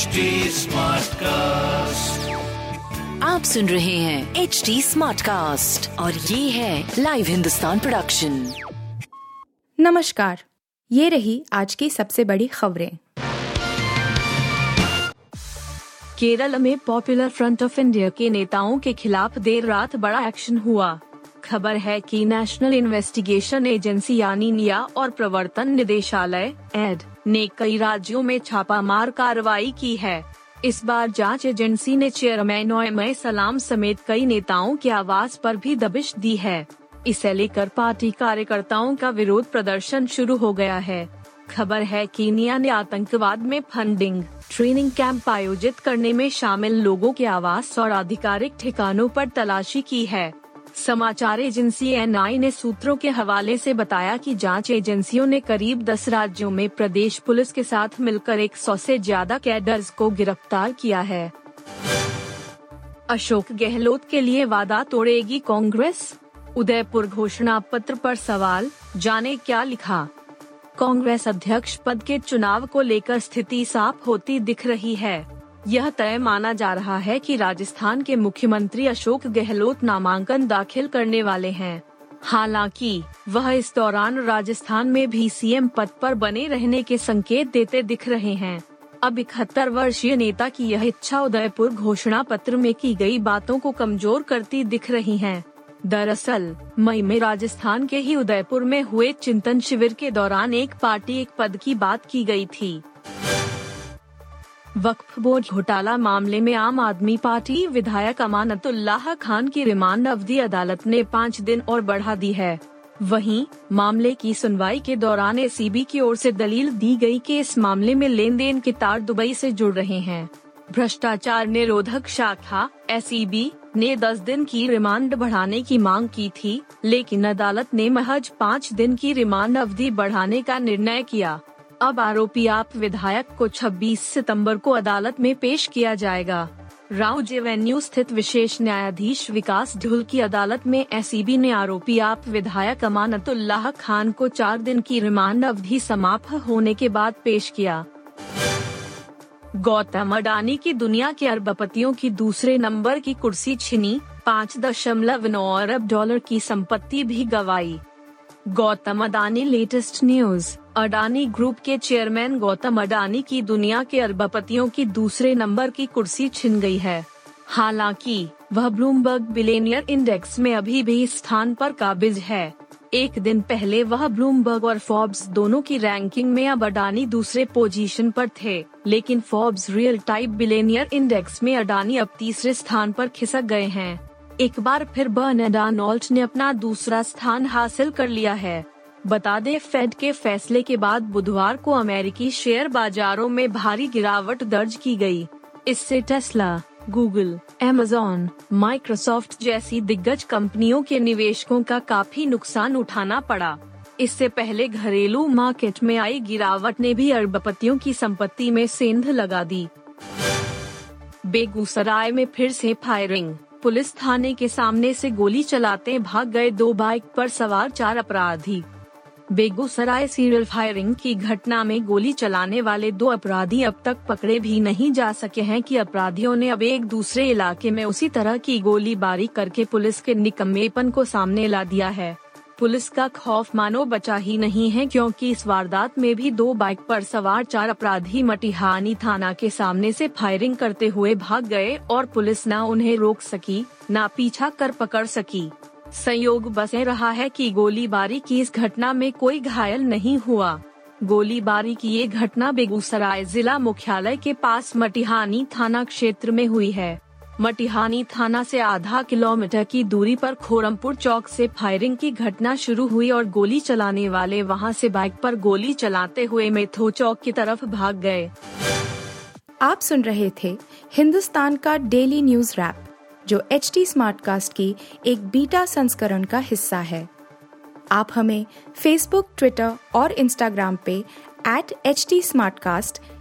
Smart cast, आप सुन रहे हैं HD स्मार्ट कास्ट और ये है लाइव हिंदुस्तान प्रोडक्शन। नमस्कार, ये रही आज की सबसे बड़ी खबरें। केरल में पॉपुलर फ्रंट ऑफ इंडिया के नेताओं के खिलाफ देर रात बड़ा एक्शन हुआ। खबर है कि नेशनल इन्वेस्टिगेशन एजेंसी यानी निया और प्रवर्तन निदेशालय एड ने कई राज्यों में छापामार कार्रवाई की है। इस बार जांच एजेंसी ने चेयरमैन ओएमए सलाम समेत कई नेताओं के आवास पर भी दबिश दी है। इसे लेकर पार्टी कार्यकर्ताओं का विरोध प्रदर्शन शुरू हो गया है। खबर है कि निया ने आतंकवाद में फंडिंग, ट्रेनिंग कैंप आयोजित करने में शामिल लोगों के आवास और आधिकारिक ठिकानों पर तलाशी की है। समाचार एजेंसी एनआई ने सूत्रों के हवाले से बताया कि जांच एजेंसियों ने करीब 10 राज्यों में प्रदेश पुलिस के साथ मिलकर 100 से ज्यादा कैडर्स को गिरफ्तार किया है। अशोक गहलोत के लिए वादा तोड़ेगी कांग्रेस, उदयपुर घोषणा पत्र पर सवाल, जाने क्या लिखा। कांग्रेस अध्यक्ष पद के चुनाव को लेकर स्थिति साफ होती दिख रही है। यह तय माना जा रहा है कि राजस्थान के मुख्यमंत्री अशोक गहलोत नामांकन दाखिल करने वाले हैं। हालांकि वह इस दौरान राजस्थान में भी सीएम पद पर बने रहने के संकेत देते दिख रहे हैं। अब 71 वर्षीय नेता की यह इच्छा उदयपुर घोषणा पत्र में की गई बातों को कमजोर करती दिख रही है। दरअसल मई में राजस्थान के ही उदयपुर में हुए चिंतन शिविर के दौरान एक पार्टी एक पद की बात की गयी थी। वक्फ बोर्ड घोटाला मामले में आम आदमी पार्टी विधायक अमानतुल्लाह खान की रिमांड अवधि अदालत ने 5 दिन और बढ़ा दी है। वहीं मामले की सुनवाई के दौरान एसीबी की ओर से दलील दी गई कि इस मामले में लेन देन के तार दुबई से जुड़ रहे हैं। भ्रष्टाचार निरोधक शाखा एसीबी ने 10 दिन की रिमांड बढ़ाने की मांग की थी, लेकिन अदालत ने महज 5 दिन की रिमांड अवधि बढ़ाने का निर्णय किया। अब आरोपी आप विधायक को 26 सितंबर को अदालत में पेश किया जाएगा। राउज एवेन्यू स्थित विशेष न्यायाधीश विकास ढुल की अदालत में एसीबी ने आरोपी आप विधायक अमानतुल्लाह खान को 4 दिन की रिमांड अवधि समाप्त होने के बाद पेश किया। गौतम अडानी की दुनिया के अरबपतियों की दूसरे नंबर की कुर्सी छिनी, 5.9 अरब डॉलर की संपत्ति भी गंवाई। Gautam Adani latest news. Adani group के चेयरमैन गौतम अडानी की दुनिया के अरबपतियों की दूसरे नंबर की कुर्सी छिन गई है। हालांकि वह ब्लूमबर्ग बिलियनियर इंडेक्स में अभी भी स्थान पर काबिज है। एक दिन पहले वह ब्लूमबर्ग और फोर्ब्स दोनों की रैंकिंग में अब अडानी दूसरे पोजीशन पर थे, लेकिन Forbes real time billionaire index में अडानी अब तीसरे स्थान पर खिसक गए हैं। एक बार फिर बर्नार्ड आर्नॉल्ट ने अपना दूसरा स्थान हासिल कर लिया है। बता दें, फेड के फैसले के बाद बुधवार को अमेरिकी शेयर बाजारों में भारी गिरावट दर्ज की गई। इससे टेस्ला, गूगल, अमेज़न, माइक्रोसॉफ्ट जैसी दिग्गज कंपनियों के निवेशकों का काफी नुकसान उठाना पड़ा। इससे पहले घरेलू मार्केट में आई गिरावट ने भी अरबपतियों की संपत्ति में सेंध लगा दी। बेगूसराय में फिर से फायरिंग, पुलिस थाने के सामने से गोली चलाते भाग गए 2 बाइक पर सवार 4 अपराधी। बेगूसराय सीरियल फायरिंग की घटना में गोली चलाने वाले 2 अपराधी अब तक पकड़े भी नहीं जा सके हैं कि अपराधियों ने अब एक दूसरे इलाके में उसी तरह की गोलीबारी करके पुलिस के निकम्मेपन को सामने ला दिया है। पुलिस का खौफ मानो बचा ही नहीं है, क्योंकि इस वारदात में भी 2 बाइक पर सवार 4 अपराधी मटिहानी थाना के सामने से फायरिंग करते हुए भाग गए और पुलिस न उन्हें रोक सकी न पीछा कर पकड़ सकी। संयोग बसे रहा है कि गोलीबारी की इस घटना में कोई घायल नहीं हुआ। गोलीबारी की ये घटना बेगूसराय जिला मुख्यालय के पास मटिहानी थाना क्षेत्र में हुई है। मटिहानी थाना से आधा किलोमीटर की दूरी पर खोरमपुर चौक से फायरिंग की घटना शुरू हुई और गोली चलाने वाले वहां से बाइक पर गोली चलाते हुए मेथो चौक की तरफ भाग गए। आप सुन रहे थे हिंदुस्तान का डेली न्यूज रैप, जो HT स्मार्टकास्ट की एक बीटा संस्करण का हिस्सा है। आप हमें फेसबुक, ट्विटर और इंस्टाग्राम पे @HT Smartcast